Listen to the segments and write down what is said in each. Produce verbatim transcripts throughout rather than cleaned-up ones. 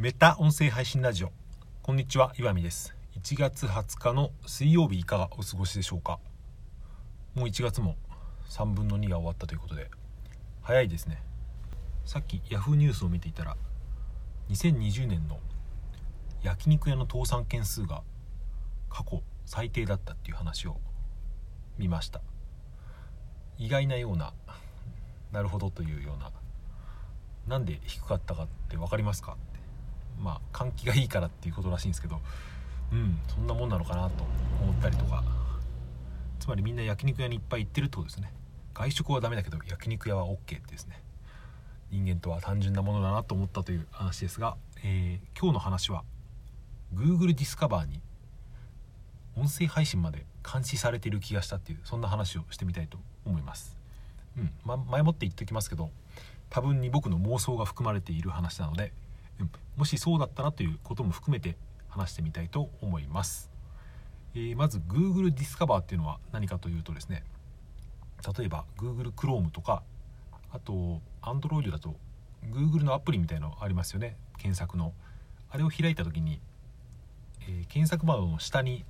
メタ音声配信ラジオ、こんにちは、岩見です。いちがつはつかの水曜日、いかがお過ごしでしょうか。もういちがつもさんぶんのにが終わったということで早いですね。さっきヤフーニュースを見ていたら、にせんにじゅうねんの焼肉屋の倒産件数が過去最低だったっていう話を見ました。意外なような、なるほどというような、なんで低かったかって分かりますかって、まあ換気がいいからっていうことらしいんですけど、うん、そんなもんなのかなと思ったりとか、つまりみんな焼肉屋にいっぱい行ってるってことですね。外食はダメだけど焼肉屋は OK ってですね、人間とは単純なものだなと思ったという話ですが、えー、今日の話は Google Discover に音声配信まで監視されている気がしたっていう、そんな話をしてみたいと思います。うんま、前もって言っておきますけど、多分に僕の妄想が含まれている話なので、うん、もしそうだったらということも含めて話してみたいと思います。えー、まず Google Discover っていうのは何かというとですね、例えば Google Chrome とか、あと Android だと Google のアプリみたいなのありますよね、検索の。あれを開いた時に、えー、検索窓の下に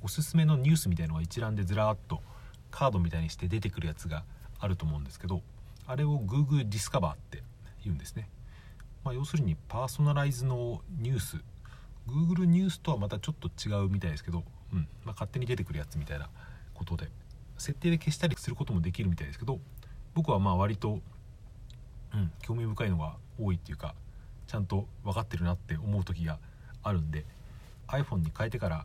おすすめのニュースみたいなのが一覧でずらーっとカードみたいにして出てくるやつがあると思うんですけど、あれを Google Discover って言うんですね。まあ、要するにパーソナライズのニュース、 Google ニュースとはまたちょっと違うみたいですけど、うんまあ、勝手に出てくるやつみたいなことで、設定で消したりすることもできるみたいですけど、僕はまあ割と、うん、興味深いのが多いっていうか、ちゃんと分かってるなって思う時があるんで、 iPhone に変えてから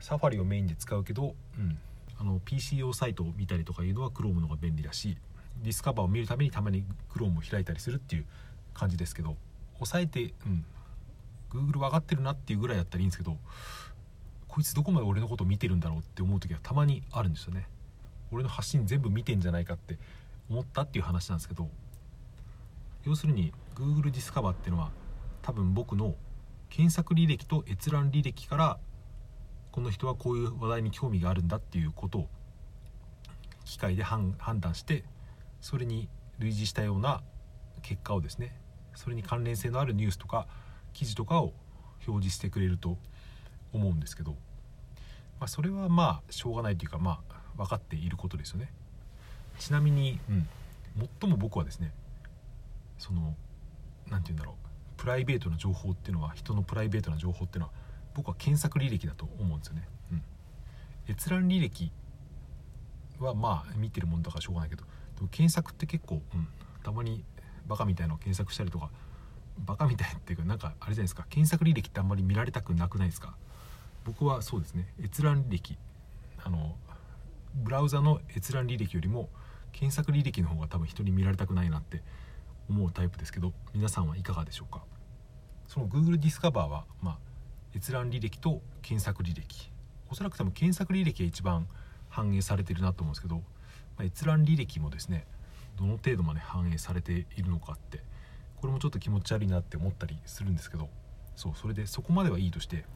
サファリをメインで使うけど、うん、あの ピーシー 用サイトを見たりとかいうのは Chrome の方が便利だし、ディスカバーを見るためにたまに Chrome を開いたりするっていう感じですけど、抑えて、うん、Google 分かってるなっていうぐらいだったらいいんですけど、こいつどこまで俺のこと見てるんだろうって思う時はたまにあるんですよね。俺の発信全部見てんじゃないかって思ったっていう話なんですけど、要するに Google ディスカバーっていうのは、多分僕の検索履歴と閲覧履歴から、この人はこういう話題に興味があるんだっていうことを機械で判断して、それに類似したような結果をですね、それに関連性のあるニュースとか記事とかを表示してくれると思うんですけど、まあ、それはまあしょうがないというか、まあ分かっていることですよね。ちなみに、うん、最も僕はですね、そのなんていうんだろう、プライベートな情報っていうのは、人のプライベートな情報っていうのは、僕は検索履歴だと思うんですよね。うん、閲覧履歴はまあ見てるもんだからしょうがないけど、でも検索って結構、うん、たまにバカみたいなのを検索したりとか、バカみたいっていうか、なんかあれじゃないですか、検索履歴ってあんまり見られたくなくないですか。僕はそうですね、閲覧履歴、あのブラウザの閲覧履歴よりも検索履歴の方が多分人に見られたくないなって思うタイプですけど、皆さんはいかがでしょうか。その Google ディスカバーは、まあ閲覧履歴と検索履歴、おそらく多分検索履歴が一番反映されてるなと思うんですけど、まあ、閲覧履歴もですね、どの程度まで反映されているのかって、これもちょっと気持ち悪いなって思ったりするんですけど、そう、それでそこまではいいとして、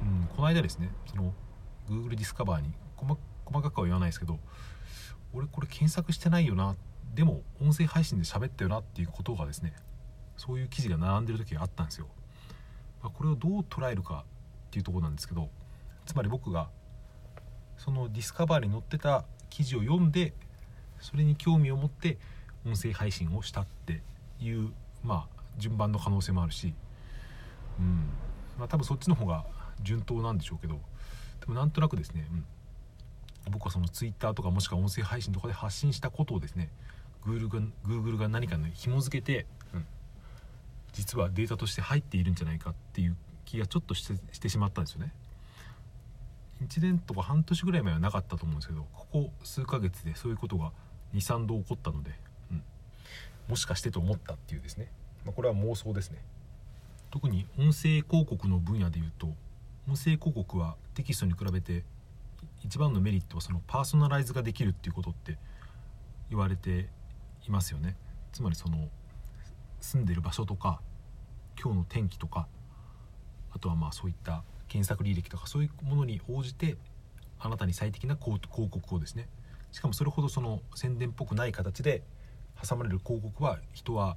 うん、この間ですね、その Google ディスカバーに 細, 細かくは言わないですけど、俺これ検索してないよな、でも音声配信で喋ったよなっていうことがですね、そういう記事が並んでる時があったんですよ。これをどう捉えるかっていうところなんですけど、つまり僕がそのディスカバーに載ってた記事を読んで、それに興味を持って音声配信をしたっていう、まあ、順番の可能性もあるし、うんまあ、多分そっちの方が順当なんでしょうけど、でもなんとなくですね、うん、僕はそのツイッターとか、もしくは音声配信とかで発信したことをですね、Googleが、Googleが何かに紐付けて、うん実はデータとして入っているんじゃないかっていう気がちょっとして、してしまったんですよね。いちねんとか半年ぐらい前はなかったと思うんですけど、ここ数ヶ月でそういうことがにさんど起こったので、うん、もしかしてと思ったっていうですね、まあ、これは妄想ですね。特に音声広告の分野でいうと、音声広告はテキストに比べて一番のメリットは、そのパーソナライズができるっていうことって言われていますよね。つまりその住んでる場所とか、今日の天気とか、あとはまあそういった検索履歴とか、そういうものに応じてあなたに最適な広告をですね、しかもそれほどその宣伝っぽくない形で挟まれる広告は、人は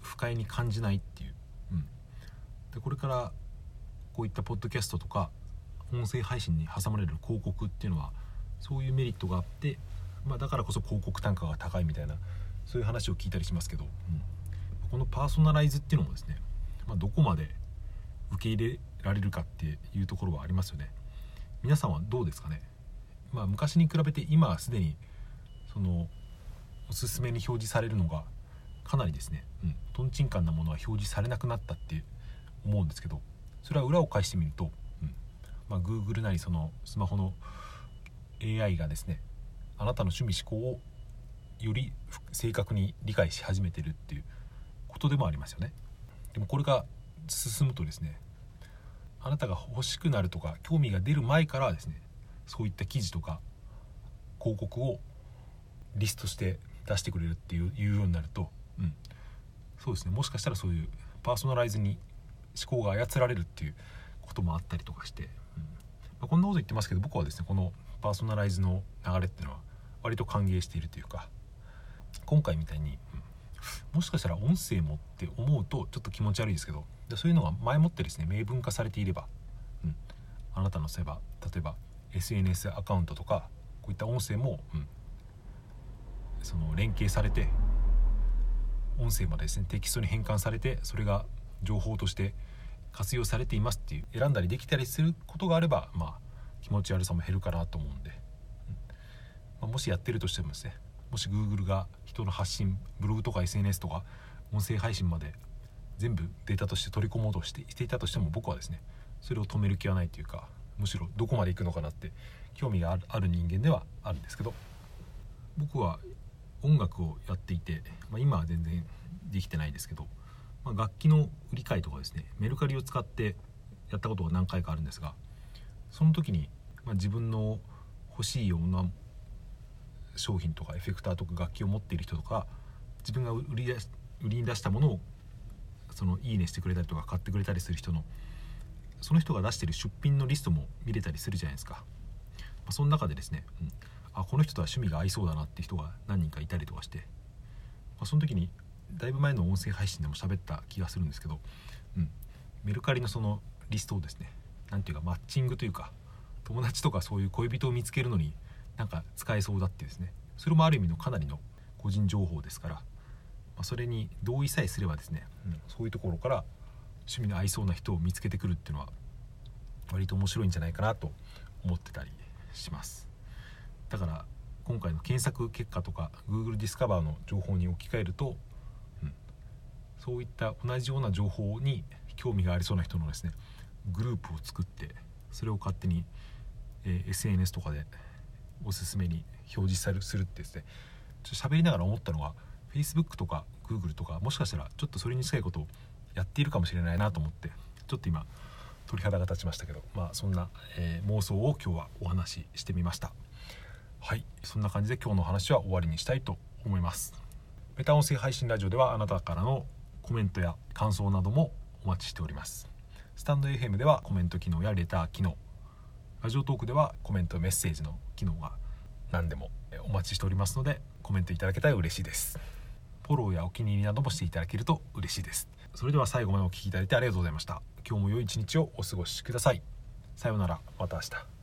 不快に感じないっていう、うん、でこれからこういったポッドキャストとか音声配信に挟まれる広告っていうのはそういうメリットがあって、まあ、だからこそ広告単価が高いみたいなそういう話を聞いたりしますけど、うん、このパーソナライズっていうのもですね、まあ、どこまで受け入れられるかっていうところはありますよね。皆さんはどうですかね。まあ、昔に比べて今はすでにそのおすすめに表示されるのがかなりですね、うん、トンチンカンなものは表示されなくなったって思うんですけど、それは裏を返してみると、うんまあ、Google なりそのスマホの エーアイ がですね、あなたの趣味思考をより正確に理解し始めてるっていうことでもありますよね。でもこれが進むとですね、あなたが欲しくなるとか興味が出る前からですね、そういった記事とか広告をリストして出してくれるっていう、いうようになると、うん、そうですね、もしかしたらそういうパーソナライズに思考が操られるっていうこともあったりとかして、うんまあ、こんなこと言ってますけど、僕はですねこのパーソナライズの流れっていうのは割と歓迎しているというか、今回みたいに、うん、もしかしたら音声もって思うとちょっと気持ち悪いですけど、そういうのが前もってですね明文化されていれば、うん、あなたのせば例えば エスエヌエス アカウントとかこういった音声も、うん、その連携されて音声までですねテキストに変換されて、それが情報として活用されていますっていう選んだりできたりすることがあれば、まあ気持ち悪さも減るかなと思うんで、うんまあ、もしやってるとしてもですね、もし Google が人の発信ブログとか エスエヌエス とか音声配信まで全部データとして取り込もうとしてしていたとしても、僕はですねそれを止める気はないというか、むしろどこまで行くのかなって興味がある、ある人間ではあるんですけど、僕は音楽をやっていて、まあ、今は全然できてないですけど、まあ、楽器の売り買いとかですねメルカリを使ってやったことが何回かあるんですが、その時に、まあ、自分の欲しいような商品とかエフェクターとか楽器を持っている人とか、自分が売り出し、売りに出したものをそのいいねしてくれたりとか買ってくれたりする人の、その人が出している出品のリストも見れたりするじゃないですか。まあ、その中でですね、うん、あこの人とは趣味が合いそうだなって人が何人かいたりとかして、まあ、その時にだいぶ前の音声配信でも喋った気がするんですけど、うん、メルカリのそのリストをですね、なんていうかマッチングというか友達とかそういう恋人を見つけるのになんか使えそうだってですね、それもある意味のかなりの個人情報ですから、それに同意さえすればですね、うん、そういうところから趣味の合いそうな人を見つけてくるっていうのは割と面白いんじゃないかなと思ってたりします。だから今回の検索結果とか Google Discover の情報に置き換えると、うん、そういった同じような情報に興味がありそうな人のですねグループを作って、それを勝手に、えー、エスエヌエス とかでおすすめに表示されるするってですね、ちょっと喋りながら思ったのが、Facebook とか Google とかもしかしたらちょっとそれに近いことをやっているかもしれないなと思って、ちょっと今鳥肌が立ちましたけど、まあそんな、えー、妄想を今日はお話ししてみました。はい、そんな感じで今日の話は終わりにしたいと思います。メタ音声配信ラジオではあなたからのコメントや感想などもお待ちしております。スタンド エフエム ではコメント機能やレター機能、ラジオトークではコメントメッセージの機能が何でもお待ちしておりますので、コメントいただけたら嬉しいです。フォローやお気に入りなどもしていただけると嬉しいです。それでは最後までお聞きいただいてありがとうございました。今日も良い一日をお過ごしください。さようなら、また明日。